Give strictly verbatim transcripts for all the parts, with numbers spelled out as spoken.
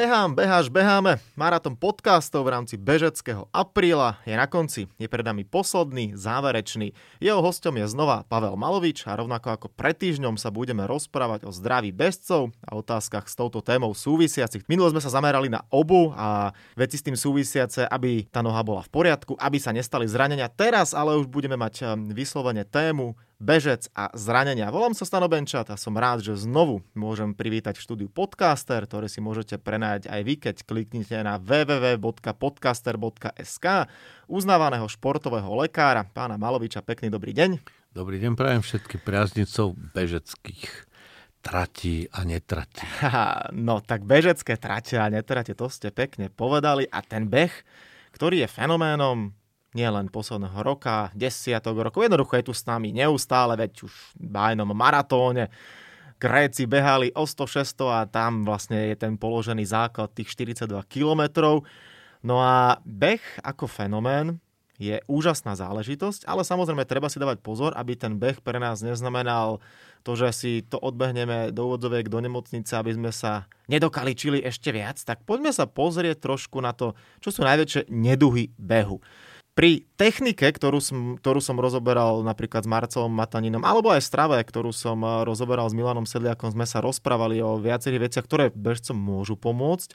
Behám, beháš, beháme. Maratón podcastov v rámci bežeckého apríla je na konci. Je pred nami posledný, záverečný. Jeho hosťom je znova Pavel Malovič a rovnako ako pred týždňom sa budeme rozprávať o zdraví bežcov a otázkach s touto témou súvisiacich. Minule sme sa zamerali na obu a veci s tým súvisiace, aby tá noha bola v poriadku, aby sa nestali zranenia. Teraz ale už budeme mať vyslovene tému bežec a zranenia. Volám sa Stano Benča a som rád, že znovu môžem privítať v štúdiu Podcaster, ktoré si môžete prenájať aj vy, keď kliknite na w w w bodka podcaster bodka s k uznávaného športového lekára pána Maloviča. Pekný dobrý deň. Dobrý deň prajem všetkých priaznicov bežeckých tratí a netratí. No tak bežecké trate a netrate, to ste pekne povedali. A ten beh, ktorý je fenoménom nie len posledného roka, desiatok rokov. Jednoducho je tu s nami neustále, veď už v bájnom maratóne Gréci behali o sto šesť a tam vlastne je ten položený základ tých štyridsaťdva kilometrov. No a beh ako fenomén je úžasná záležitosť, ale samozrejme treba si dávať pozor, aby ten beh pre nás neznamenal to, že si to odbehneme do úvodzoviek, do nemocnice, aby sme sa nedokaličili ešte viac. Tak poďme sa pozrieť trošku na to, čo sú najväčšie neduhy behu. Pri technike, ktorú som, ktorú som rozoberal napríklad s Marcelom Mataninom, alebo aj strave, ktorú som rozoberal s Milanom Sedliakom, sme sa rozprávali o viacerých veciach, ktoré bežcom môžu pomôcť.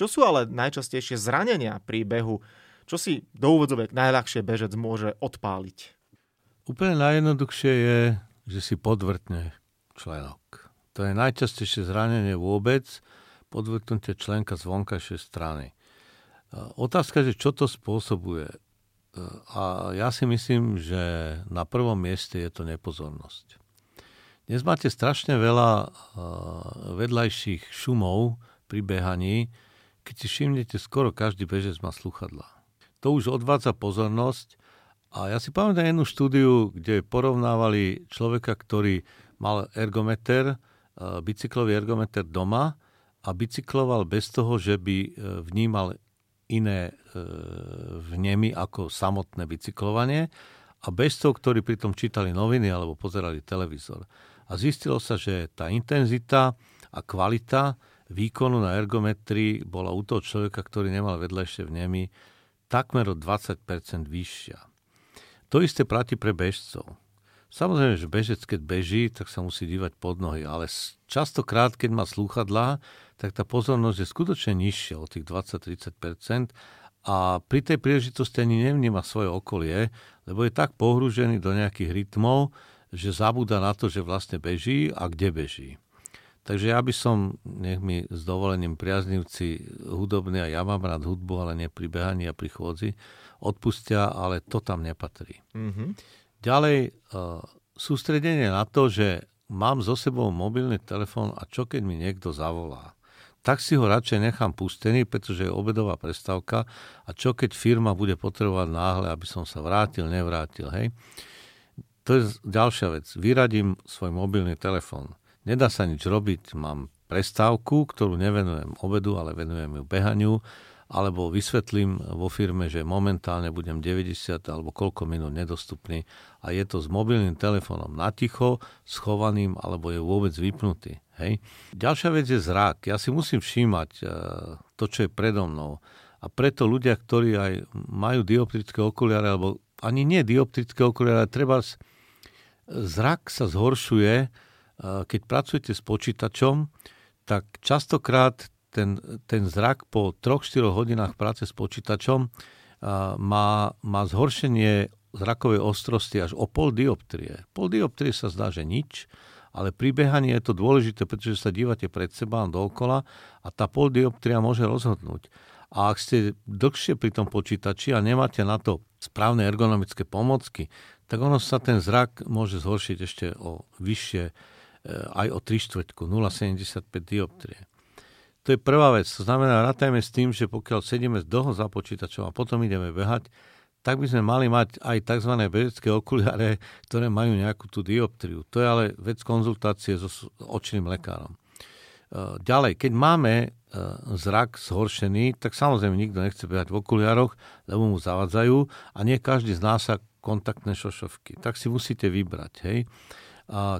Čo sú ale najčastejšie zranenia pri behu? Čo si do úvodzovek najľahšie bežec môže odpáliť? Úplne najjednoduchšie je, že si podvrtne členok. To je najčastejšie zranenie vôbec, podvrtnutie členka z vonkajšej strany. Otázka je, čo to spôsobuje. A ja si myslím, že na prvom mieste je to nepozornosť. Dnes máte strašne veľa vedľajších šumov pri behaní. Keď si všimnete, skoro každý bežec má slúchadlá. To už odvádza pozornosť. A ja si pamätám jednu štúdiu, kde porovnávali človeka, ktorý mal ergometer, bicyklový ergometer doma a bicykloval bez toho, že by vnímal iné vnemy ako samotné bicyklovanie a bežcov, ktorí pritom čítali noviny alebo pozerali televízor. A zistilo sa, že tá intenzita a kvalita výkonu na ergometrii bola u toho človeka, ktorý nemal vedľajšie vnemy, takmer o dvadsať percent vyššia. To isté platí pre bežcov. Samozrejme, že bežec, keď beží, tak sa musí dívať pod nohy, ale častokrát, keď má slúchadlá, tak tá pozornosť je skutočne nižšia o tých dvadsať až tridsať percent a pri tej príležitosti ani nevníma svoje okolie, lebo je tak pohrúžený do nejakých rytmov, že zabúda na to, že vlastne beží a kde beží. Takže ja by som, nech mi s dovolením priaznivci hudobní, a ja mám rád hudbu, ale nie pri behaní a pri chôdzi, odpustia, ale to tam nepatrí. Mhm. Ďalej, sústredenie na to, že mám so sebou mobilný telefón a čo keď mi niekto zavolá, tak si ho radšej nechám pustený, pretože je obedová prestávka a čo keď firma bude potrebovať náhle, aby som sa vrátil, nevrátil, hej. To je ďalšia vec. Vyradím svoj mobilný telefón. Nedá sa nič robiť, mám prestávku, ktorú nevenujem obedu, ale venujem ju behaniu, alebo vysvetlím vo firme, že momentálne budem deväťdesiat alebo koľko minút nedostupný a je to s mobilným telefónom naticho, schovaným alebo je vôbec vypnutý. Hej? Ďalšia vec je zrak. Ja si musím všímať to, čo je predo mnou. A preto ľudia, ktorí aj majú dioptrické okuliare, alebo ani nie dioptrické okuliare, treba z... zrak sa zhoršuje, keď pracujete s počítačom, tak častokrát Ten, ten zrak po tri až štyri hodinách práce s počítačom uh, má, má zhoršenie zrakovej ostrosti až o pol dioptrie. Pol dioptrie sa zdá, že nič, ale pri behaní je to dôležité, pretože sa dívate pred seba dookola a tá pol dioptria môže rozhodnúť. A ak ste dlhšie pri tom počítači a nemáte na to správne ergonomické pomocky, tak ono sa ten zrak môže zhoršiť ešte o vyššie, aj o tri štvrtku, nula celá sedemdesiatpäť dioptrie. To je prvá vec. To znamená, rátajme s tým, že pokiaľ sedíme dlho za počítačom a potom ideme behať, tak by sme mali mať aj tzv. Bežecké okuliare, ktoré majú nejakú tú dioptriu. To je ale vec konzultácie so očným lekárom. Ďalej, keď máme zrak zhoršený, tak samozrejme nikto nechce behať v okuliároch, lebo mu zavadzajú a nie každý z nás sa kontaktné šošovky. Tak si musíte vybrať, hej.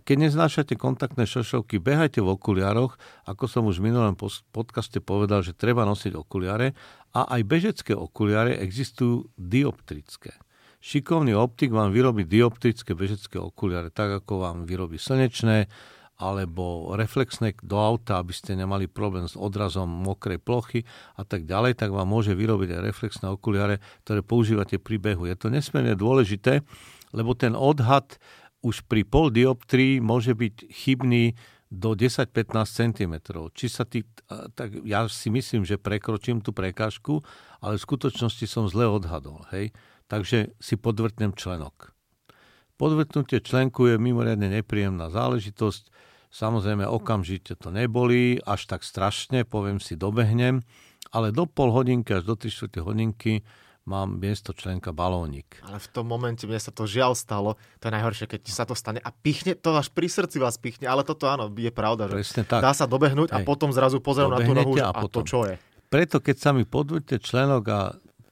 Keď neznášate kontaktné šošovky, behajte v okuliároch. Ako som už v minulom podcaste povedal, že treba nosiť okuliare. A aj bežecké okuliare existujú dioptrické. Šikovný optik vám vyrobí dioptrické bežecké okuliare, tak ako vám vyrobí slnečné alebo reflexné do auta, aby ste nemali problém s odrazom mokrej plochy a tak ďalej, tak vám môže vyrobiť aj reflexné okuliare, ktoré používate pri behu. Je to nesmierne dôležité, lebo ten odhad už pri pol dioptrii môže byť chybný do desať až pätnásť centimetrov. Či sa tý, tak ja si myslím, že prekročím tú prekážku, ale v skutočnosti som zle odhadol. Hej? Takže si podvrtnem členok. Podvrtnutie členku je mimoriadne nepríjemná záležitosť. Samozrejme, okamžite to nebolí, až tak strašne, poviem si, dobehnem, ale do pol hodinky až do tri štvrte hodinky mám miesto členka balónik. Ale v tom momente mne sa to žiaľ stalo. To je najhoršie, keď sa to stane a pichne to, až pri srdci vás pichne. Ale toto áno, je pravda. Presne že tak. Dá sa dobehnúť. Hej. A potom zrazu pozerám na tú nohu a, a to čo je. Preto keď sa mi podvrte členok, a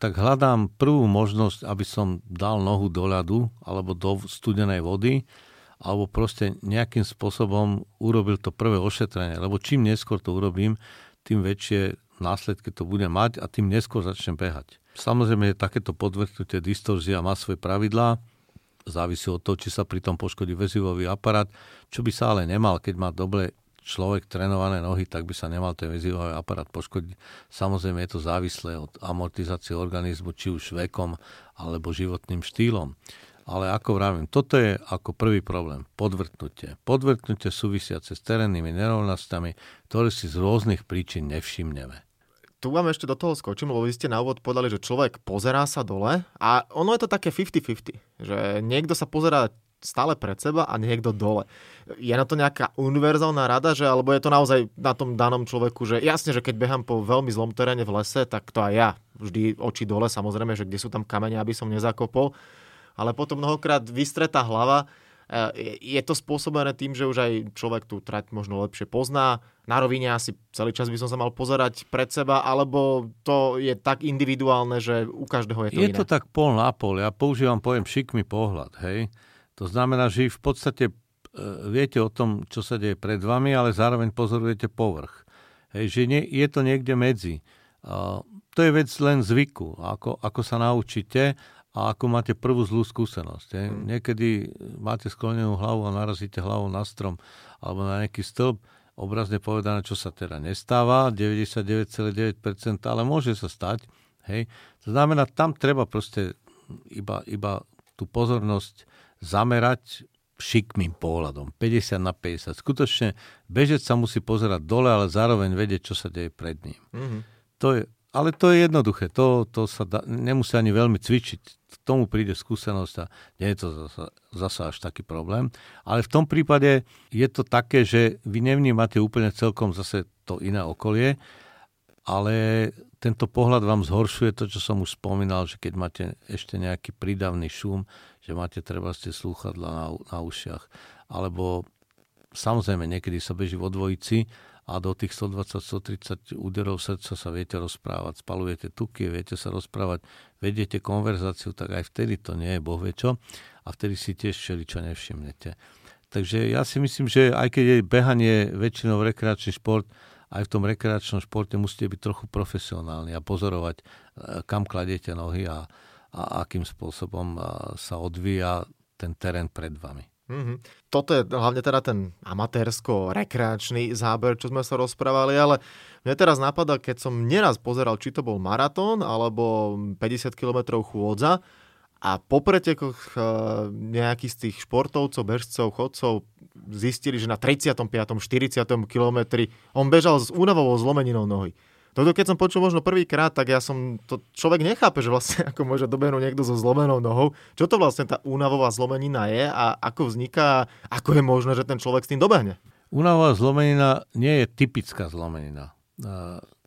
tak hľadám prvú možnosť, aby som dal nohu do ľadu alebo do studenej vody alebo proste nejakým spôsobom urobil to prvé ošetrenie. Lebo čím neskôr to urobím, tým väčšie následky to bude mať a tým neskôr začnem behať. Samozrejme, takéto podvrtnutie distorzia má svoje pravidlá. Závisí od toho, či sa pri tom poškodí väzivový aparát, čo by sa ale nemal, keď má dobre človek trénované nohy, tak by sa nemal ten väzivový aparát poškodiť. Samozrejme je to závislé od amortizácie organizmu, či už vekom, alebo životným štýlom. Ale ako vravím, toto je ako prvý problém, podvrtnutie. Podvrtnutie súvisiace s terénnymi nerovnostiami, ktoré si z rôznych príčin nevšimneme. Tu vám ešte do toho skočím, lebo vy ste na úvod povedali, že človek pozerá sa dole a ono je to také päťdesiat päťdesiat, že niekto sa pozerá stále pred seba a niekto dole. Je na to nejaká univerzálna rada, že alebo je to naozaj na tom danom človeku, že jasne, že keď behám po veľmi zlom teréne v lese, tak to aj ja. Vždy oči dole, samozrejme, že kde sú tam kamene, aby som nezakopol. Ale potom mnohokrát vystretá hlava. Je to spôsobené tým, že už aj človek tú trať možno lepšie pozná. Na rovine asi celý čas by som sa mal pozerať pred seba, alebo to je tak individuálne, že u každého je to iné. Je to tak pol na pol. Ja používam pojem šikmý pohľad, hej. To znamená, že v podstate viete o tom, čo sa deje pred vami, ale zároveň pozorujete povrch. Hej, že nie, je to niekde medzi. Uh, to je vec len zvyku, ako, ako sa naučíte a ako máte prvú zlú skúsenosť. Hej. Niekedy máte sklonenú hlavu a narazíte hlavou na strom alebo na nejaký stĺp, obrazne povedané, čo sa teda nestáva, deväťdesiatdeväť celá deväť percent, ale môže sa stať. Hej. To znamená, tam treba proste iba, iba tú pozornosť zamerať šikmým pohľadom. päťdesiat na päťdesiat. Skutočne bežec sa musí pozerať dole, ale zároveň vedieť, čo sa deje pred ním. Mm-hmm. To je, ale to je jednoduché. To, to sa da, nemusí ani veľmi cvičiť. K tomu príde skúsenosť a nie je to zasa, zasa až taký problém. Ale v tom prípade je to také, že vy nevnímate úplne celkom zase to iné okolie, ale tento pohľad vám zhoršuje to, čo som už spomínal, že keď máte ešte nejaký prídavný šum, že máte treba ste slúchadla na, na ušiach. Alebo samozrejme, niekedy sa beží vo dvojici a do tých stodvadsať až stotridsať úderov srdca sa viete rozprávať, spalujete tuky, viete sa rozprávať, vediete konverzáciu, tak aj vtedy to nie je bohvie čo a vtedy si tiež všeličo nevšimnete. Takže ja si myslím, že aj keď je behanie väčšinou rekreačný šport, aj v tom rekreačnom športe musíte byť trochu profesionálni a pozorovať, kam kladiete nohy a a akým spôsobom sa odvíja ten terén pred vami. Mm-hmm. Toto je hlavne teda ten amatérsko-rekreačný záber, čo sme sa rozprávali, ale mne teraz napadá, keď som neraz pozeral, či to bol maratón alebo päťdesiat kilometrov chôdza a po pretekoch nejakých z tých športovcov, bežcov, chodcov zistili, že na tridsiatom piatom, štyridsiatom kilometri on bežal s únavou zlomeninou nohy. Toto keď som počul možno prvýkrát, tak ja som to človek nechápe, že vlastne ako môže dobehnúť niekto so zlomenou nohou. Čo to vlastne tá únavová zlomenina je a ako vzniká, ako je možné, že ten človek s tým dobehne? Únavová zlomenina nie je typická zlomenina.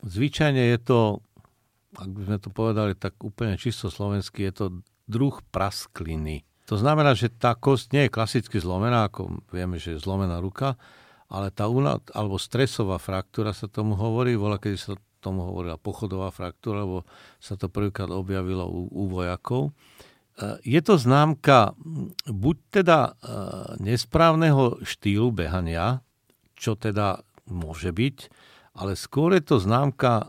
Zvyčajne je to, ak by sme to povedali tak úplne čisto slovensky, je to druh praskliny. To znamená, že tá kosť nie je klasicky zlomená, ako vieme, že je zlomená ruka, ale tá únav, alebo stresová fraktúra sa tomu hovorí, bola, keď sa tomu hovorila pochodová fraktúra, lebo sa to prvýkrát objavilo u, u vojakov. Je to známka buď teda nesprávneho štýlu behania, čo teda môže byť, ale skôr je to známka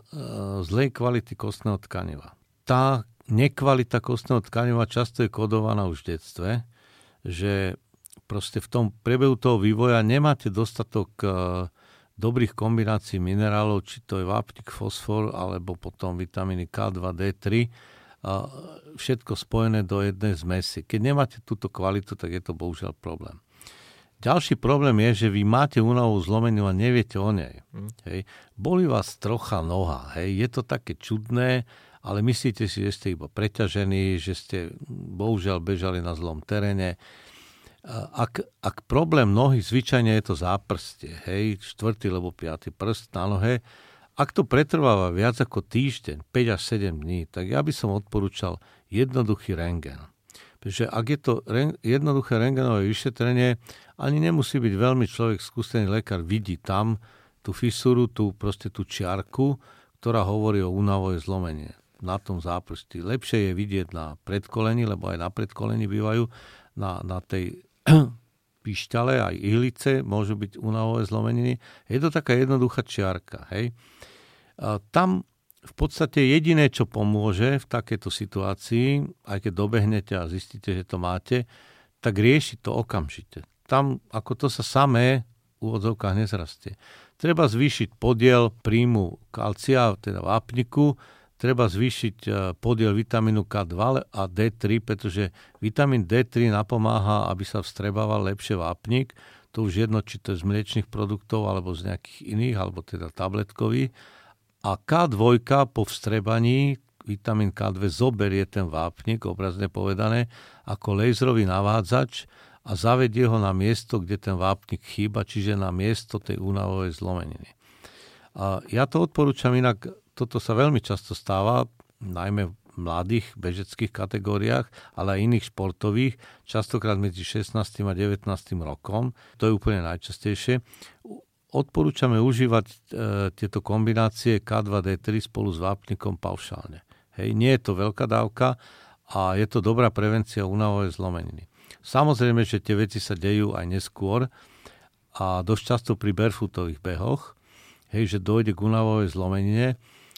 zlej kvality kostného tkaniva. Tá nekvalita kostného tkaniva často je kodovaná už v detstve, že proste v tom priebehu toho vývoja nemáte dostatok dobrých kombinácií minerálov, či to je vápnik, fosfor, alebo potom vitamíny ká dva, dé tri, všetko spojené do jednej zmesi. Keď nemáte túto kvalitu, tak je to bohužiaľ problém. Ďalší problém je, že vy máte únavu zlomeniu a neviete o nej. Hej. Bolí vás trocha noha. Hej. Je to také čudné, ale myslíte si, že ste iba preťažení, že ste bohužiaľ bežali na zlom teréne. Ak, ak problém nohy, zvyčajne je to záprstie. Hej. Štvrtý alebo piaty prst na nohe. Ak to pretrváva viac ako týždeň, päť až sedem dní, tak ja by som odporúčal jednoduchý rentgen. Pretože ak je to ren- jednoduché rentgenové vyšetrenie, ani nemusí byť veľmi človek, skúsený lekár, vidí tam tú fisuru, tú, proste tú čiarku, ktorá hovorí o únavové zlomenie na tom záprstí. Lepšie je vidieť na predkolení, lebo aj na predkolení bývajú na, na tej pišťale, aj ihlice, môžu byť únavové zlomeniny. Je to taká jednoduchá čiarka. Hej? A tam v podstate jediné, čo pomôže v takejto situácii, aj keď dobehnete a zistíte, že to máte, tak rieši to okamžite. Tam, ako to sa samé v úvodzovkách nezrastie. Treba zvýšiť podiel príjmu kalcia, teda vápniku, treba zvýšiť podiel vitamínu ká dva a dé tri, pretože vitamín dé tri napomáha, aby sa vstrebával lepšie vápnik. To už jedno, či to je z mliečných produktov, alebo z nejakých iných, alebo teda tabletkový. A ká dva po vstrebaní, vitamín ká dva zoberie ten vápnik, obrazne povedané, ako laserový navádzač a zavedie ho na miesto, kde ten vápnik chýba, čiže na miesto tej únavovej zlomeniny. A ja to odporúčam inak. Toto sa veľmi často stáva, najmä v mladých bežeckých kategóriách, ale aj iných športových, častokrát medzi šestnástym a devätnástym rokom. To je úplne najčastejšie. Odporúčame užívať e, tieto kombinácie ká dva dé tri spolu s vápnikom paušálne. Hej, nie je to veľká dávka a je to dobrá prevencia únavovej zlomeniny. Samozrejme, že tie veci sa dejú aj neskôr a dosť často pri barefootových behoch, hej, že dojde k únavovej zlomenine.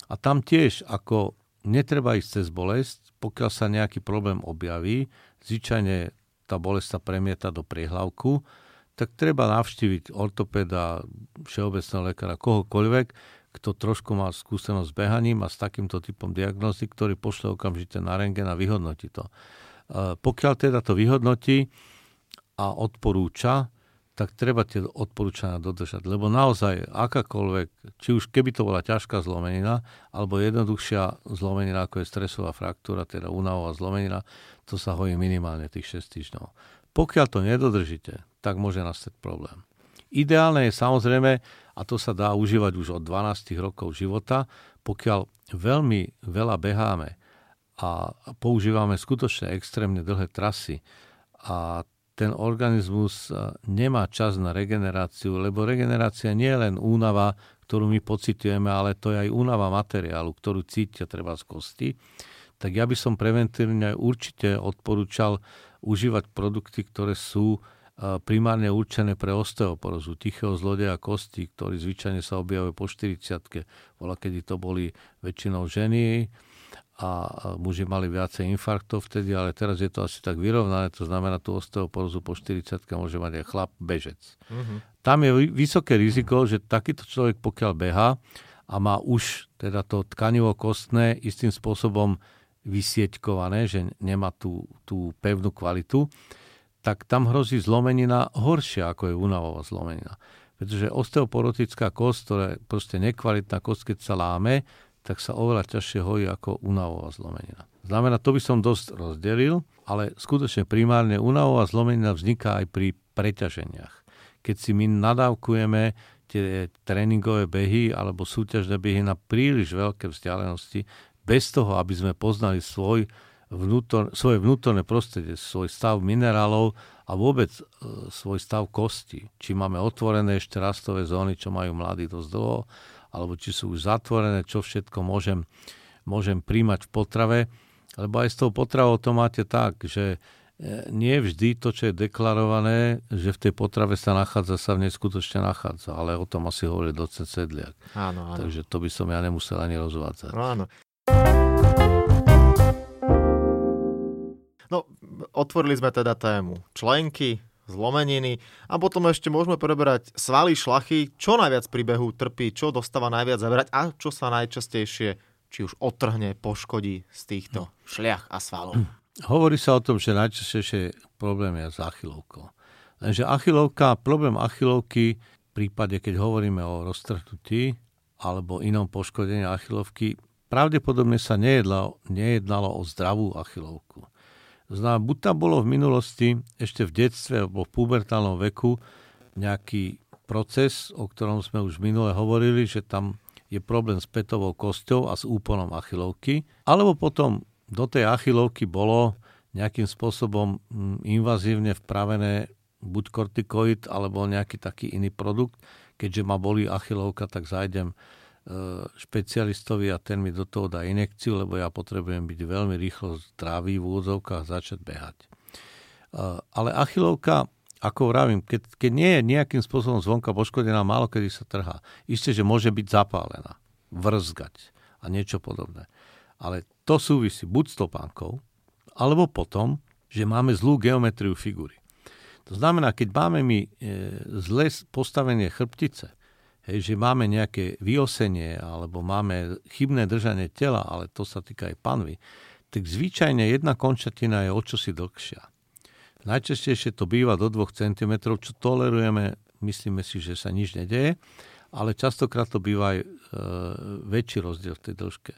A tam tiež, ako netreba ísť cez bolesť, pokiaľ sa nejaký problém objaví, zvyčajne tá bolesť sa premieta do priehlavku, tak treba navštíviť ortopéda, všeobecného lekára, kohokoľvek, kto trošku má skúsenosť s behaním a s takýmto typom diagnózy, ktorý pošle okamžite na rentgen a vyhodnotí to. Pokiaľ teda to vyhodnotí a odporúča, tak treba tie odporúčania dodržať. Lebo naozaj akákoľvek, či už keby to bola ťažká zlomenina, alebo jednoduchšia zlomenina, ako je stresová fraktúra, teda únavová zlomenina, to sa hojí minimálne tých šesť týždňov. Pokiaľ to nedodržíte, tak môže nastať problém. Ideálne je samozrejme, a to sa dá užívať už od dvanástich rokov života, pokiaľ veľmi veľa beháme a používame skutočne extrémne dlhé trasy a ten organizmus nemá čas na regeneráciu, lebo regenerácia nie je len únava, ktorú my pociťujeme, ale to je aj únava materiálu, ktorú cítia treba z kosti. Tak ja by som preventívne určite odporúčal užívať produkty, ktoré sú primárne určené pre osteoporózu, tichého zlodeja kosti, ktorý zvyčajne sa objavuje po štyridsiatke. Bola, kedy to boli väčšinou ženy, a muži mali viacej infarktov vtedy, ale teraz je to asi tak vyrovnané, to znamená, tú osteoporózu po štyridsiatke môže mať aj chlap bežec. Mm-hmm. Tam je vysoké riziko, že takýto človek, pokiaľ behá a má už teda to tkanivo kostné istým spôsobom vysieťkované, že nemá tú, tú pevnú kvalitu, tak tam hrozí zlomenina horšia, ako je únavová zlomenina. Pretože osteoporotická kosť, ktorá je proste nekvalitná kosť, keď sa láme, tak sa oveľa ťažšie hojí ako únavová zlomenina. Znamená, to by som dosť rozdelil, ale skutočne primárne únavová zlomenina vzniká aj pri preťaženiach. Keď si my nadávkujeme tie tréningové behy alebo súťažné behy na príliš veľké vzdialenosti, bez toho, aby sme poznali svoj vnútor, svoje vnútorné prostredie, svoj stav minerálov a vôbec e, svoj stav kosti. Či máme otvorené ešte rastové zóny, čo majú mladí dosť dlho, alebo či sú už zatvorené, čo všetko môžem, môžem príjmať v potrave. Lebo aj s tou potravou to máte tak, že nie vždy to, čo je deklarované, že v tej potrave sa nachádza, sa v nej skutočne nachádza. Ale o tom asi hovoril docent Sedliak. Áno, áno. Takže to by som ja nemusel ani rozvádzať. Áno. No, otvorili sme teda tému členky, zlomeniny a potom ešte môžeme preberať svaly, šlachy, čo najviac pri behu trpí, čo dostáva najviac zaberať a čo sa najčastejšie či už otrhne, poškodí z týchto šliach a svalov. Hovorí sa o tom, že najčastejšie problém je s achilovkou. Lenže achilovka, problém achilovky, v prípade, keď hovoríme o roztrhnutí alebo inom poškodení achilovky, pravdepodobne sa nejednalo, nejednalo o zdravú achilovku. Znamená, buď tam bolo v minulosti, ešte v detstve alebo v pubertálnom veku, nejaký proces, o ktorom sme už minule hovorili, že tam je problém s pätovou kosťou a s úponom achilovky, alebo potom do tej achilovky bolo nejakým spôsobom invazívne vpravené buď kortikoid, alebo nejaký taký iný produkt. Keďže ma bolí achilovka, tak zájdem špecialistovi a ten mi do toho dá injekciu, lebo ja potrebujem byť veľmi rýchlo zdravý v úvodzovkách a začať behať. Ale achilovka, ako vravím, keď, keď nie je nejakým spôsobom zvonka poškodená, málo kedy sa trhá. Isté, že môže byť zapálená, vrzgať a niečo podobné. Ale to súvisí buď s topánkou, alebo potom, že máme zlú geometriu figúry. To znamená, keď máme my zlé postavenie chrbtice, hej, že máme nejaké vyosenie alebo máme chybné držanie tela, ale to sa týka aj panvy, tak zvyčajne jedna končatina je o čosi dlhšia. Najčastejšie to býva do dva centimetre, čo tolerujeme, myslíme si, že sa nič nedeje, ale častokrát to býva aj e, väčší rozdiel v tej dĺžke.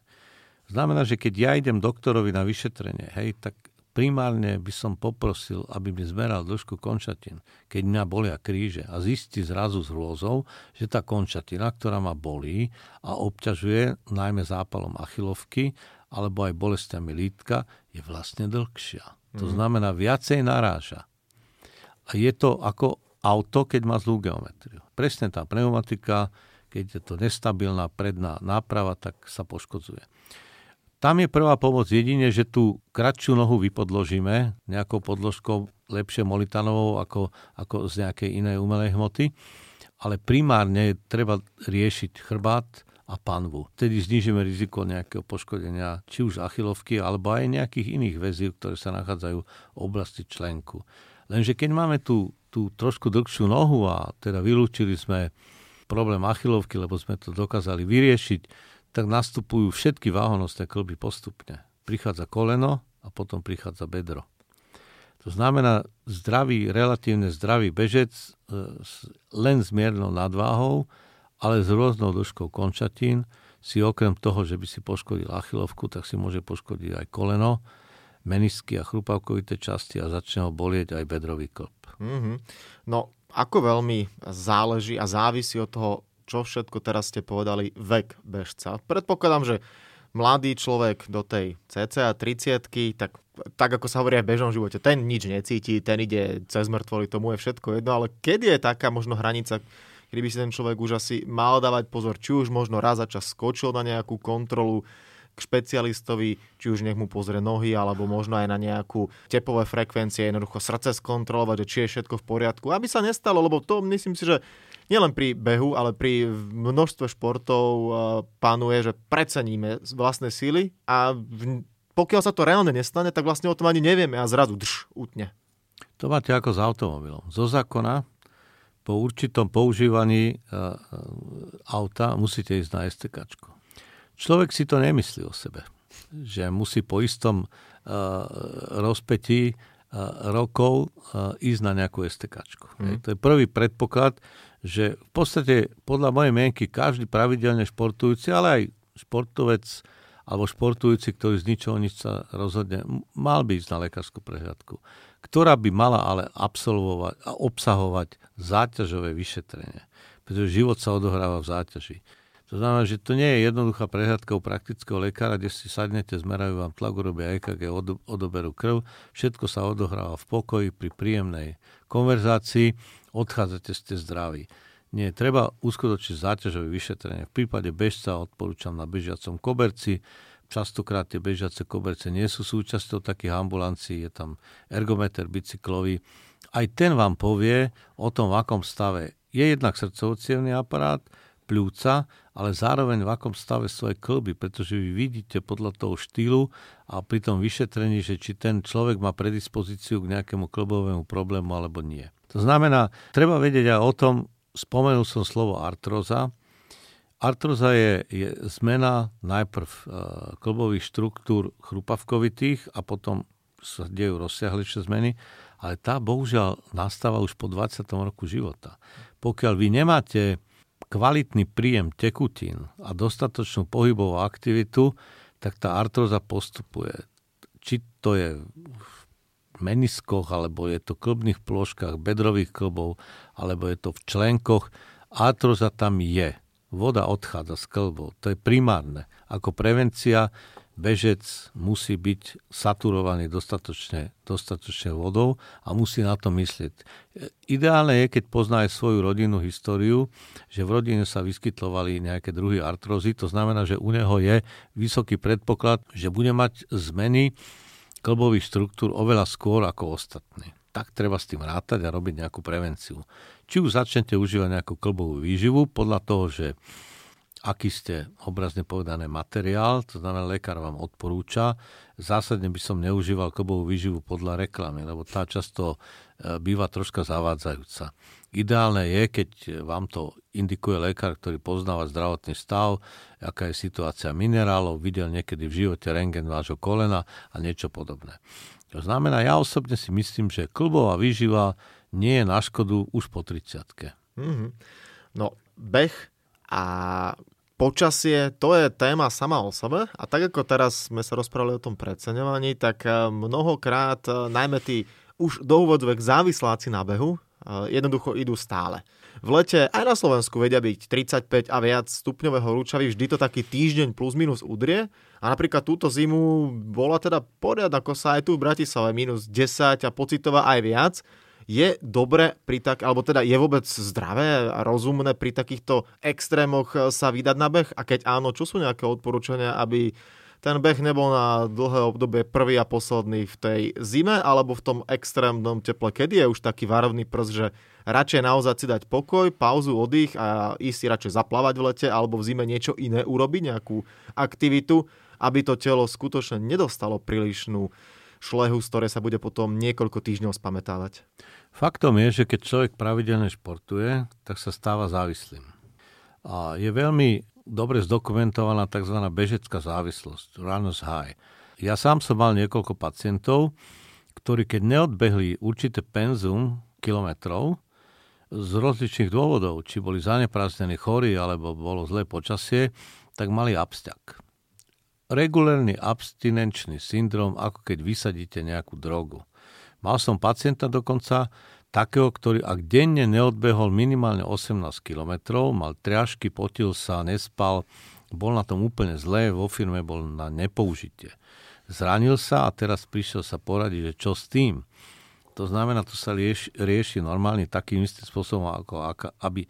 Znamená, že keď ja idem doktorovi na vyšetrenie, hej, tak primárne by som poprosil, aby mi zmeral dĺžku končatín, keď mňa bolia kríže a zistí zrazu s hrôzou, že tá končatina, ktorá ma bolí a obťažuje najmä zápalom achilovky alebo aj bolestiami lítka, je vlastne dlhšia. Mm-hmm. To znamená, viacej naráža. A je to ako auto, keď má zlú geometriu. Presne tá pneumatika, keď je to nestabilná predná náprava, tak sa poškodzuje. Tam je prvá pomoc jedine, že tú kratšiu nohu vypodložíme nejakou podložkou lepšie molitanovou ako, ako z nejakej inej umelej hmoty, ale primárne treba riešiť chrbát a panvu. Vtedy znížime riziko nejakého poškodenia či už achilovky alebo aj nejakých iných väziv, ktoré sa nachádzajú v oblasti členku. Lenže keď máme tú, tú trošku dlhšiu nohu a teda vylúčili sme problém achilovky, lebo sme to dokázali vyriešiť, tak nastupujú všetky váhonosné kĺby postupne. Prichádza koleno a potom prichádza bedro. To znamená, zdravý, relatívne zdravý bežec len s miernou nadváhou, ale s rôznou dĺžkou končatín si okrem toho, že by si poškodil achilovku, tak si môže poškodiť aj koleno, menisky a chrupavkovité časti a začne ho bolieť aj bedrový kĺb. Mm-hmm. No, ako veľmi záleží a závisí od toho, čo všetko teraz ste povedali, vek bežca. Predpokladám, že mladý človek do tej cca tridsiatky, tak, tak ako sa hovorí aj v bežnom živote, ten nič necíti, ten ide cez mŕtvoly, tomu je všetko jedno, ale kedy je taká možno hranica, kedy by si ten človek už asi mal dávať pozor, či už možno raz za čas skočil na nejakú kontrolu k špecialistovi, či už nech mu pozrie nohy, alebo možno aj na nejakú tepové frekvencie, jednoducho srdce skontrolovať, či je všetko v poriadku, aby sa nestalo, lebo to myslím si, že nielen pri behu, ale pri množstve športov panuje, že preceníme vlastné síly a pokiaľ sa to reálne nestane, tak vlastne o tom ani nevieme a zrazu drž, utne. To máte ako s automobilom. Zo zákona po určitom používaní auta musíte ísť na STKčko. Človek si to nemyslí o sebe, že musí po istom rozpätí rokov ísť na nejakú STKčku. Mm. To je prvý predpoklad, že v podstate podľa mojej mienky každý pravidelne športujúci, ale aj športovec alebo športujúci, ktorý z ničoho nič sa rozhodne, mal by ísť na lekárskú prehliadku, ktorá by mala ale absolvovať a obsahovať záťažové vyšetrenie, pretože život sa odohráva v záťaži. To znamená, že to nie je jednoduchá prehliadka u praktického lekára, kde si sadnete, zmerajú vám tlak, urobia é ká gé, odoberú krv. Všetko sa odohráva v pokoji pri príjemnej konverzácii. Odchádzate, ste zdraví. Nie, treba uskutočniť záťažové vyšetrenie. V prípade bežca odporúčam na bežiacom koberci, v častokrát tie bežiace koberce nie sú súčasťou takých ambulancií, je tam ergometer bicyklový. Aj ten vám povie o tom, v akom stave je jednak srdcovocievny aparát, pľúca, ale zároveň v akom stave sú aj kĺby, pretože vy vidíte podľa toho štýlu a pri tom vyšetrení, že či ten človek má predispozíciu k nejakému kĺbovému problému alebo nie. To znamená, treba vedieť aj o tom, spomenul som slovo artróza. Artróza je, je zmena najprv e, kĺbových štruktúr chrupavkovitých a potom sa dejú rozsiahlejšie zmeny, ale tá bohužiaľ nastáva už po dvadsiatom roku života. Pokiaľ vy nemáte kvalitný príjem tekutín a dostatočnú pohybovú aktivitu, tak tá artróza postupuje. Či to je v meniskoch, alebo je to v kĺbnych plôžkach, bedrových kĺbov, alebo je to v členkoch. Artróza tam je. Voda odchádza z kĺbov. To je primárne. Ako prevencia bežec musí byť saturovaný dostatočne, dostatočne vodou a musí na to myslieť. Ideálne je, keď pozná aj svoju rodinnú históriu, že v rodine sa vyskytlovali nejaké druhy artrózy. To znamená, že u neho je vysoký predpoklad, že bude mať zmeny kĺbových štruktúr oveľa skôr ako ostatní. Tak treba s tým rátať a robiť nejakú prevenciu. Či už začnete užívať nejakú kĺbovú výživu, podľa toho, že aký ste, obrazne povedané, materiál, to znamená, lekár vám odporúča. Zásadne by som neužíval kĺbovú výživu podľa reklamy, lebo tá často býva troška zavádzajúca. Ideálne je, keď vám to indikuje lekár, ktorý poznáva zdravotný stav, aká je situácia minerálov, videl niekedy v živote rentgen vášho kolena a niečo podobné. To znamená, ja osobne si myslím, že kĺbová výživa nie je na škodu už po tridsiatke. Mm-hmm. No, beh a počasie, to je téma sama o sebe. A tak ako teraz sme sa rozprávali o tom preceňovaní, tak mnohokrát, najmä tí už do úvodzovek závisláci na behu, jednoducho idú stále. V lete aj na Slovensku vedia byť tridsaťpäť a viac stupňového horúčavy, vždy to taký týždeň plus minus udrie. A napríklad túto zimu bola teda poriadna kosa aj tu v Bratislave minus desať a pocitová aj viac. Je dobre pri tak, alebo teda je vôbec zdravé a rozumné pri takýchto extrémoch sa vydať na beh? A keď áno, čo sú nejaké odporúčania, aby ten beh nebol na dlhé obdobie prvý a posledný v tej zime alebo v tom extrémnom teple, kedy je už taký varovný prst, že radšej naozaj si dať pokoj, pauzu, oddych a ísť si radšej zaplávať v lete alebo v zime niečo iné urobiť, nejakú aktivitu, aby to telo skutočne nedostalo prílišnú šlehu, z ktorej sa bude potom niekoľko týždňov spamätávať. Faktom je, že keď človek pravidelne športuje, tak sa stáva závislým. A je veľmi dobre zdokumentovaná tzv. Bežecká závislosť, runner's high. Ja sám som mal niekoľko pacientov, ktorí keď neodbehli určité penzum kilometrov z rozličných dôvodov, či boli zaneprázdnení, chorí, alebo bolo zlé počasie, tak mali absťak. Regulárny abstinenčný syndrom, ako keď vysadíte nejakú drogu. Mal som pacienta dokonca takého, ktorý ak denne neodbehol minimálne osemnásť kilometrov, mal triažky, potil sa, nespal, bol na tom úplne zle, vo firme bol na nepoužitie. Zranil sa a teraz prišiel sa poradiť, že čo s tým. To znamená, to sa rieš, rieši normálne takým istým spôsobom, ako, aby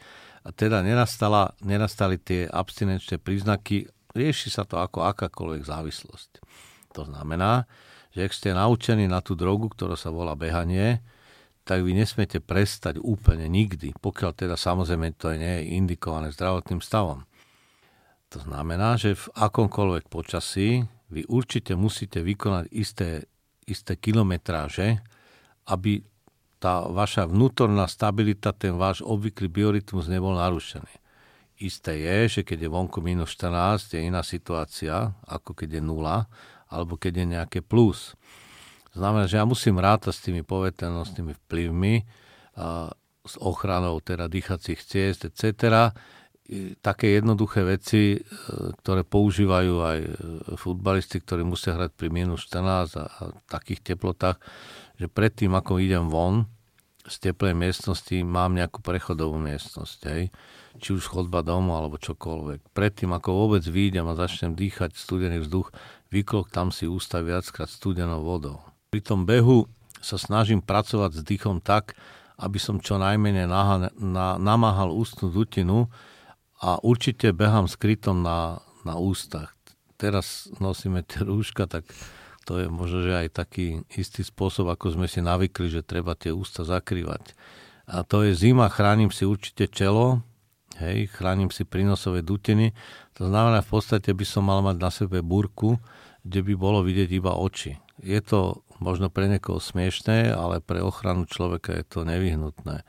teda nenastala, nenastali tie abstinenčné príznaky. Rieši sa to ako akákoľvek závislosť. To znamená, že ak ste naučení na tú drogu, ktorá sa volá behanie, tak vy nesmiete prestať úplne nikdy, pokiaľ teda samozrejme to nie je indikované zdravotným stavom. To znamená, že v akomkoľvek počasí vy určite musíte vykonať isté, isté kilometráže, aby tá vaša vnútorná stabilita, ten váš obvyklý biorytmus nebol narušený. Isté je, že keď je vonku minus štrnásť, je iná situácia, ako keď je nula, alebo keď je nejaké plus. Znamená, že ja musím rátať s tými poveternostnými vplyvmi, a s ochranou teda dýchacích ciest, et cetera. Také jednoduché veci, ktoré používajú aj futbalisti, ktorí musia hrať pri minus štrnásť a, a takých teplotách, že predtým, ako idem von z teplej miestnosti, mám nejakú prechodovú miestnosť, hej? Či už chodba domov, alebo čokoľvek. Predtým, ako vôbec vyjdem a začnem dýchať studený vzduch, výklok tam si ústa viackrát studenou vodou. Pri tom behu sa snažím pracovať s dýchom tak, aby som čo najmenej naha- na- namáhal ústnu dutinu a určite behám s krytom na, na ústach. teraz nosíme tie rúška, tak to je možno, že aj taký istý spôsob, ako sme si navykli, že treba tie ústa zakrývať. A to je zima, chránim si určite čelo, hej, chránim si prínosové dutiny. To znamená, v podstate by som mal mať na sebe burku, kde by bolo vidieť iba oči. Je to možno pre niekoho smiešné, ale pre ochranu človeka je to nevyhnutné.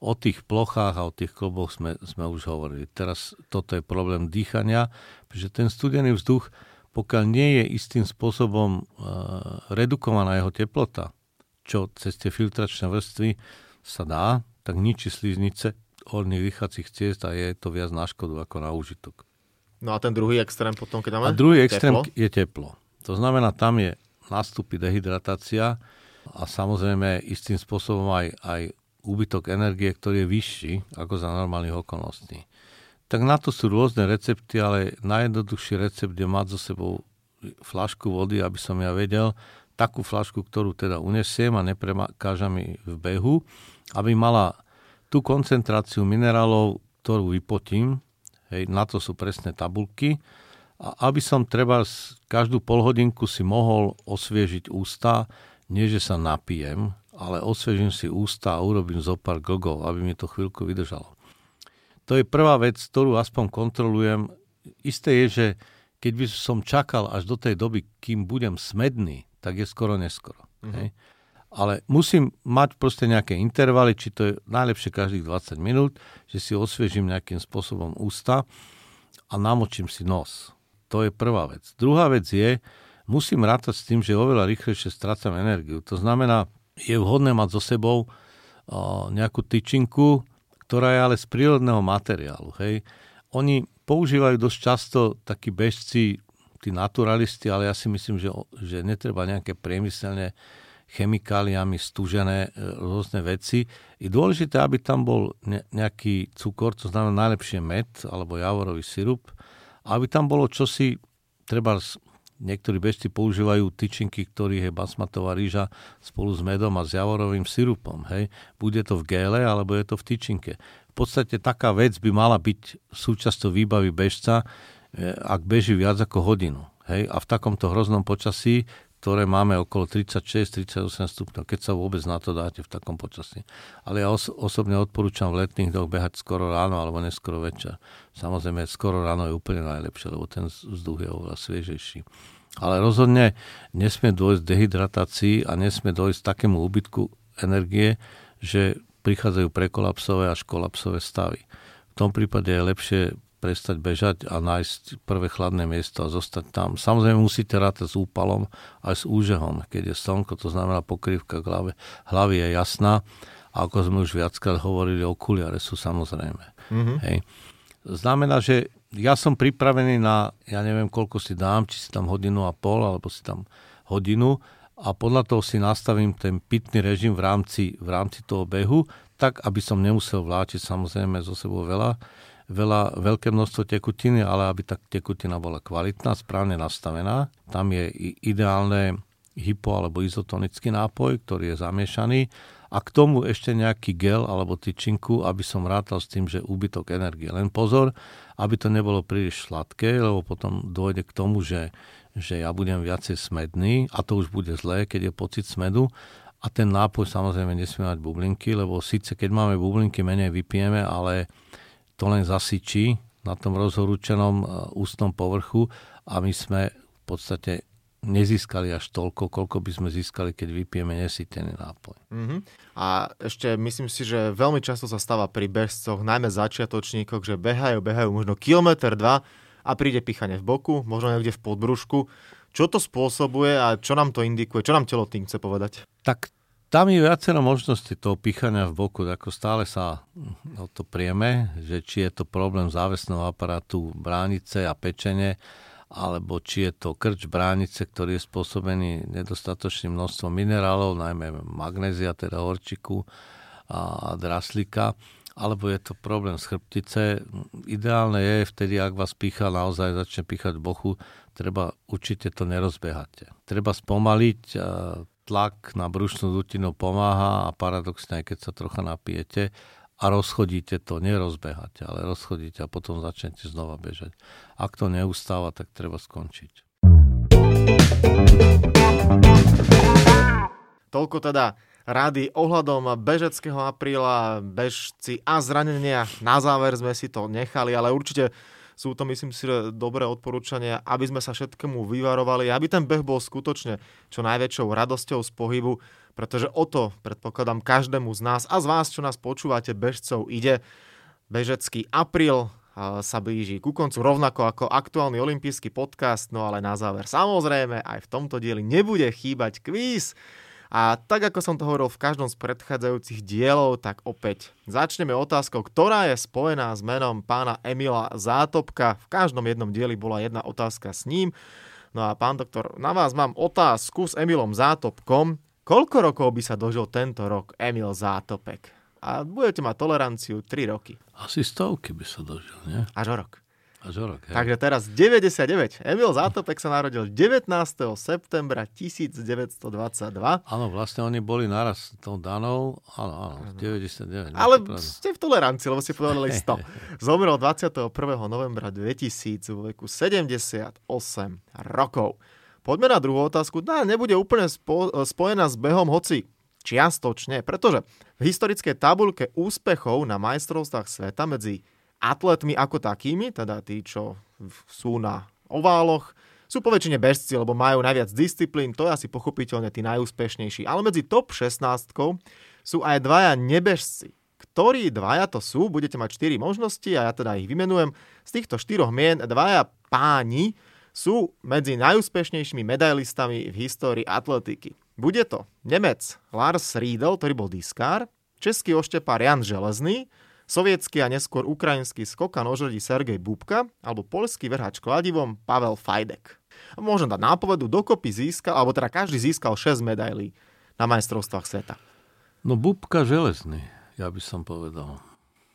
O tých plochách a o tých kloboch sme, sme už hovorili. Teraz toto je problém dýchania, pretože ten studený vzduch, pokiaľ nie je istým spôsobom e, redukovaná jeho teplota, čo cez tie filtračné vrstvy sa dá, tak ničí sliznice horných dýchacích ciest a je to viac na škodu ako na úžitok. No a ten druhý extrém potom, keď máme teplo? A druhý extrém teplo? Je teplo. To znamená, tam je nastupí dehydratácia a samozrejme istým spôsobom aj, aj úbytok energie, ktorý je vyšší ako za normálnych okolností. Tak na to sú rôzne recepty, ale najjednoduchší recept je mať so sebou fľašku vody, aby som ja vedel, takú fľašku, ktorú teda unesiem a neprekáža mi v behu, aby mala tú koncentráciu minerálov, ktorú vypotím, hej, na to sú presné tabuľky, a aby som treba každú polhodinku si mohol osviežiť ústa, nie že sa napijem, ale osviežím si ústa a urobím zo pár gogov, aby mi to chvíľku vydržalo. To je prvá vec, ktorú aspoň kontrolujem. Isté je, že keď by som čakal až do tej doby, kým budem smedný, tak je skoro neskoro. Mm-hmm. Hej? Ale musím mať proste nejaké intervaly, či to je najlepšie každých dvadsať minút, že si osviežím nejakým spôsobom ústa a namočím si nos. To je prvá vec. Druhá vec je, musím rátať s tým, že oveľa rýchlejšie strácam energiu. To znamená, je vhodné mať so sebou uh, nejakú tyčinku, ktorá je ale z prírodného materiálu. Hej. Oni používajú dosť často takí bežci, tí naturalisti, ale ja si myslím, že, že netreba nejaké priemyselne chemikáliami stužené rôzne veci. Je dôležité, aby tam bol ne, nejaký cukor, to znamená najlepšie med alebo javorový sirup, aby tam bolo čosi, treba niektorí bežci používajú tyčinky, ktorých je basmatová rýža spolu s medom a s javorovým sirupom. Hej. Bude to v géle alebo je to v tyčinke. V podstate taká vec by mala byť súčasťou výbavy bežca, ak beží viac ako hodinu. Hej. A v takomto hroznom počasí, ktoré máme okolo tridsaťšesť tridsaťosem stupňov, keď sa vôbec na to dáte v takom počasí. Ale ja os- osobne odporúčam v letných dňoch behať skoro ráno alebo neskoro večer. Samozrejme, skoro ráno je úplne najlepšie, lebo ten vzduch je oveľa sviežejší. Ale rozhodne nesmie dôjsť dehydratácii a nesmie dôjsť takému úbytku energie, že prichádzajú prekolapsové až kolapsové stavy. V tom prípade je lepšie prestať bežať a nájsť prvé chladné miesto a zostať tam. Samozrejme musíte rátať s úpalom aj s úžehom. Keď je slnko, to znamená pokrývka hlavy, hlavy je jasná. A ako sme už viackrát hovorili, okuliare sú samozrejme. Mm-hmm. Hej. Znamená, že ja som pripravený na, ja neviem, koľko si dám, či si tam hodinu a pol, alebo si tam hodinu a podľa toho si nastavím ten pitný režim v rámci, v rámci toho behu, tak, aby som nemusel vláčiť samozrejme zo sebou veľa Veľa, veľké množstvo tekutiny, ale aby tá tekutina bola kvalitná, správne nastavená. Tam je ideálne hypo- alebo izotonický nápoj, ktorý je zamiešaný a k tomu ešte nejaký gel alebo tyčinku, aby som rátal s tým, že úbytok energie. Len pozor, aby to nebolo príliš sladké, lebo potom dôjde k tomu, že, že ja budem viacej smedný a to už bude zlé, keď je pocit smedu. A ten nápoj samozrejme nesmie mať bublinky, lebo síce keď máme bublinky, menej vypijeme, ale to len zasyčí na tom rozhorúčenom ústnom povrchu a my sme v podstate nezískali až toľko, koľko by sme získali, keď vypijeme nesýtený nápoj. Mm-hmm. A ešte myslím si, že veľmi často sa stáva pri bežcoch, najmä začiatočníkoch, že behajú, behajú možno kilometr, dva a príde píchanie v boku, možno niekde v podbrušku. Čo to spôsobuje a čo nám to indikuje? Čo nám telo tým chce povedať? Tak tam je viacero možností toho píchania v boku, ako stále sa o to prieme, že či je to problém závesného aparátu bránice a pečenie, alebo či je to krč bránice, ktorý je spôsobený nedostatočným množstvom minerálov, najmä magnézia, teda horčiku a draslíka, alebo je to problém z chrbtice. Ideálne je vtedy, ak vás pícha, naozaj začne píchať v boku, treba určite to nerozbehate. Treba spomaliť. Tlak na brušnú dutinu pomáha a paradoxne, aj keď sa trocha napijete, a rozchodíte to, nerozbeháte, ale rozchodíte a potom začnete znova bežať. Ak to neustáva, tak treba skončiť. Toľko teda rady ohľadom bežeckého apríla, bežci a zranenia. Na záver sme si to nechali, ale určite sú to, myslím si, dobré odporúčania, aby sme sa všetkému vyvarovali, aby ten beh bol skutočne čo najväčšou radosťou z pohybu, pretože o to, predpokladám, každému z nás a z vás, čo nás počúvate, bežcov ide. Bežecký apríl sa blíži ku koncu, rovnako ako aktuálny olympijský podcast, no ale na záver samozrejme aj v tomto dieli nebude chýbať kvíz. A tak, ako som to hovoril v každom z predchádzajúcich dielov, tak opäť začneme otázkou, ktorá je spojená s menom pána Emila Zátopka. V každom jednom dieli bola jedna otázka s ním. No a pán doktor, na vás mám otázku s Emilom Zátopkom. Koľko rokov by sa dožil tento rok Emil Zátopek? A budete mať toleranciu tri roky. Asi stovky by sa dožil, nie? Až o rok. Až o rok, hej. Takže teraz deväťdesiatdeväť. Emil Zátopek sa narodil devätnásteho septembra tisícdeväťstodvadsaťdva. Áno, vlastne oni boli naraz tou danou. Áno, áno, deväťdesiatdeväť. Ale ste v tolerancii, lebo ste povedali sto. Zomrel dvadsiateho prvého novembra dvetisíc vo veku sedemdesiatosem rokov. Poďme na druhú otázku. Tá nebude úplne spo- spojená s behom, hoci čiastočne, pretože v historickej tabuľke úspechov na majstrovstvách sveta medzi atletmi ako takými, teda tí, čo sú na ováloch, sú poväčšine bežci, lebo majú najviac disciplín, to je asi pochopiteľne tí najúspešnejší. Ale medzi top šestnástkou sú aj dvaja nebežci. Ktorí dvaja to sú? Budete mať štyri možnosti a ja teda ich vymenujem. Z týchto štyroch mien dvaja páni sú medzi najúspešnejšími medailistami v histórii atletiky. Bude to Nemec Lars Riedel, ktorý bol diskár, český oštepár Jan Železný, sovietský a neskôr ukrajinský skokan ožredí Sergej Bubka alebo poľský vrhač kladivom Pavel Fajdek. Môžem dať nápovedu, dokopy získal, alebo teda každý získal šesť medailí na majstrovstvách sveta. No Bubka Železný, ja by som povedal.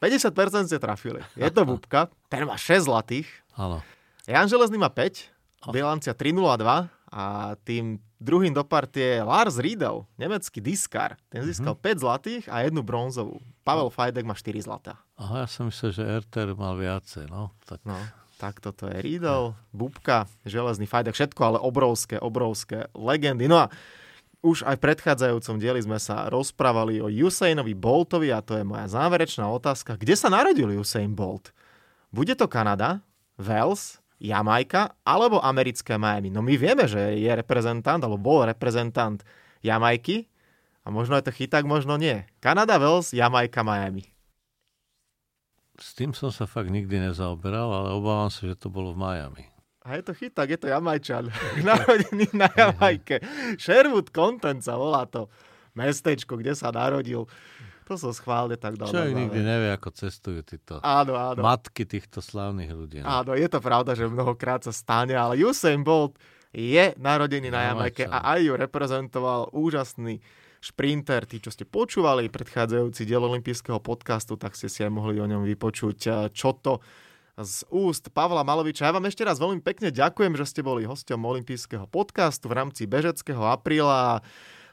päťdesiat percent ste trafili. Je to Bubka, ten má šesť zlatých. Áno. Jan Železný má päť, bilancia tri nula dva a tým druhým do partie je Lars Riedel, nemecký diskár. Ten získal mm-hmm. päť zlatých a jednu bronzovú. Pavel Fajdek má štyri zlatá. Aha, ja som myslel, že er té er mal viacej. No, tak, no, tak toto je Riedel, no. Bubka, Železný, Fajdek, všetko, ale obrovské, obrovské legendy. No a už aj v predchádzajúcom dieli sme sa rozprávali o Usainovi Boltovi a to je moja záverečná otázka. Kde sa narodil Usain Bolt? Bude to Kanada, Wales, Jamajka alebo americké Miami. No my vieme, že je reprezentant, alebo bol reprezentant Jamajky a možno je to chyták, možno nie. Kanada, Wales, Jamajka, Miami. S tým som sa fakt nikdy nezaoberal, ale obávam sa, že to bolo v Miami. A je to chyták, je to Jamajčan. Narodený na Jamajke. Sherwood Content sa volá to mestečko, kde sa narodil. To som schválne tak dal. Človek nikdy nevie, ako cestujú títo áno, áno. matky týchto slávnych ľudí. Ne? Áno, je to pravda, že mnohokrát sa stane, ale Usain Bolt je narodený na Jamajke a aj ju reprezentoval úžasný šprinter. Tí, čo ste počúvali predchádzajúci diel olympijského podcastu, tak ste si aj mohli o ňom vypočuť, čo to z úst Pavla Maloviča. Ja vám ešte raz veľmi pekne ďakujem, že ste boli hosťom olympijského podcastu v rámci bežeckého apríla.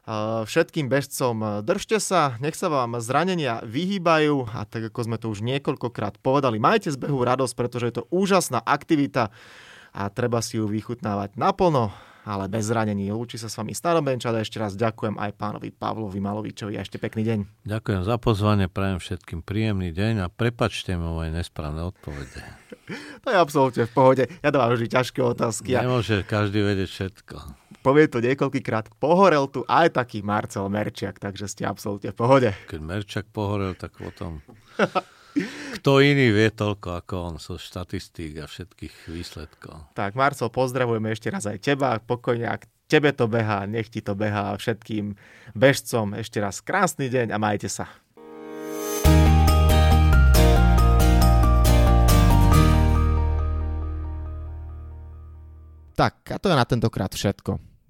Všetkým bežcom držte sa, nech sa vám zranenia vyhýbajú a tak ako sme to už niekoľkokrát povedali, majte z behu radosť, pretože je to úžasná aktivita a treba si ju vychutnávať naplno, ale bez zranení. Lúči sa s vami Stano Benča a ešte raz ďakujem aj pánovi Pavlovi Malovičovi a ešte pekný deň. Ďakujem za pozvanie, prajem všetkým príjemný deň a prepáčte mi moje nesprávne odpovede. To je absolútne v pohode, ja dávam vždy ťažké otázky. Nemôže každý vedieť všetko. Povie to niekoľkýkrát, pohorel tu aj taký Marcel Merčiak, takže ste absolútne v pohode. Keď Merčiak pohorel, tak potom kto iný vie toľko ako on zo štatistík a všetkých výsledkov. Tak Marcel, pozdravujeme ešte raz aj teba, pokojne, ak tebe to behá, nech ti to behá, všetkým bežcom ešte raz krásny deň a majte sa. Tak, a to je na tentokrát všetko.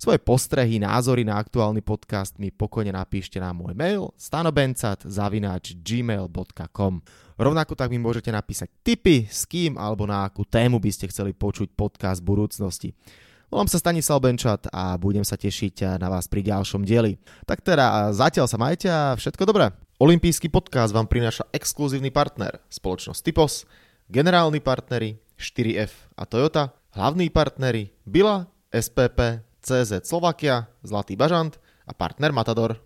Svoje postrehy, názory na aktuálny podcast mi pokojne napíšte na môj mail stanobencat zavináč gmail bodka com. Rovnako tak mi môžete napísať tipy, s kým alebo na akú tému by ste chceli počuť podcast v budúcnosti. Volám sa Stanislav Benčat a budem sa tešiť na vás pri ďalšom dieli. Tak teda zatiaľ sa majte a všetko dobré. Olympijský podcast vám prináša exkluzívny partner, spoločnosť Tipos, generálni partneri štyri F a Toyota, hlavní partneri BILA, es pé pé, cé zet Slovakia, Zlatý Bažant a partner Matador.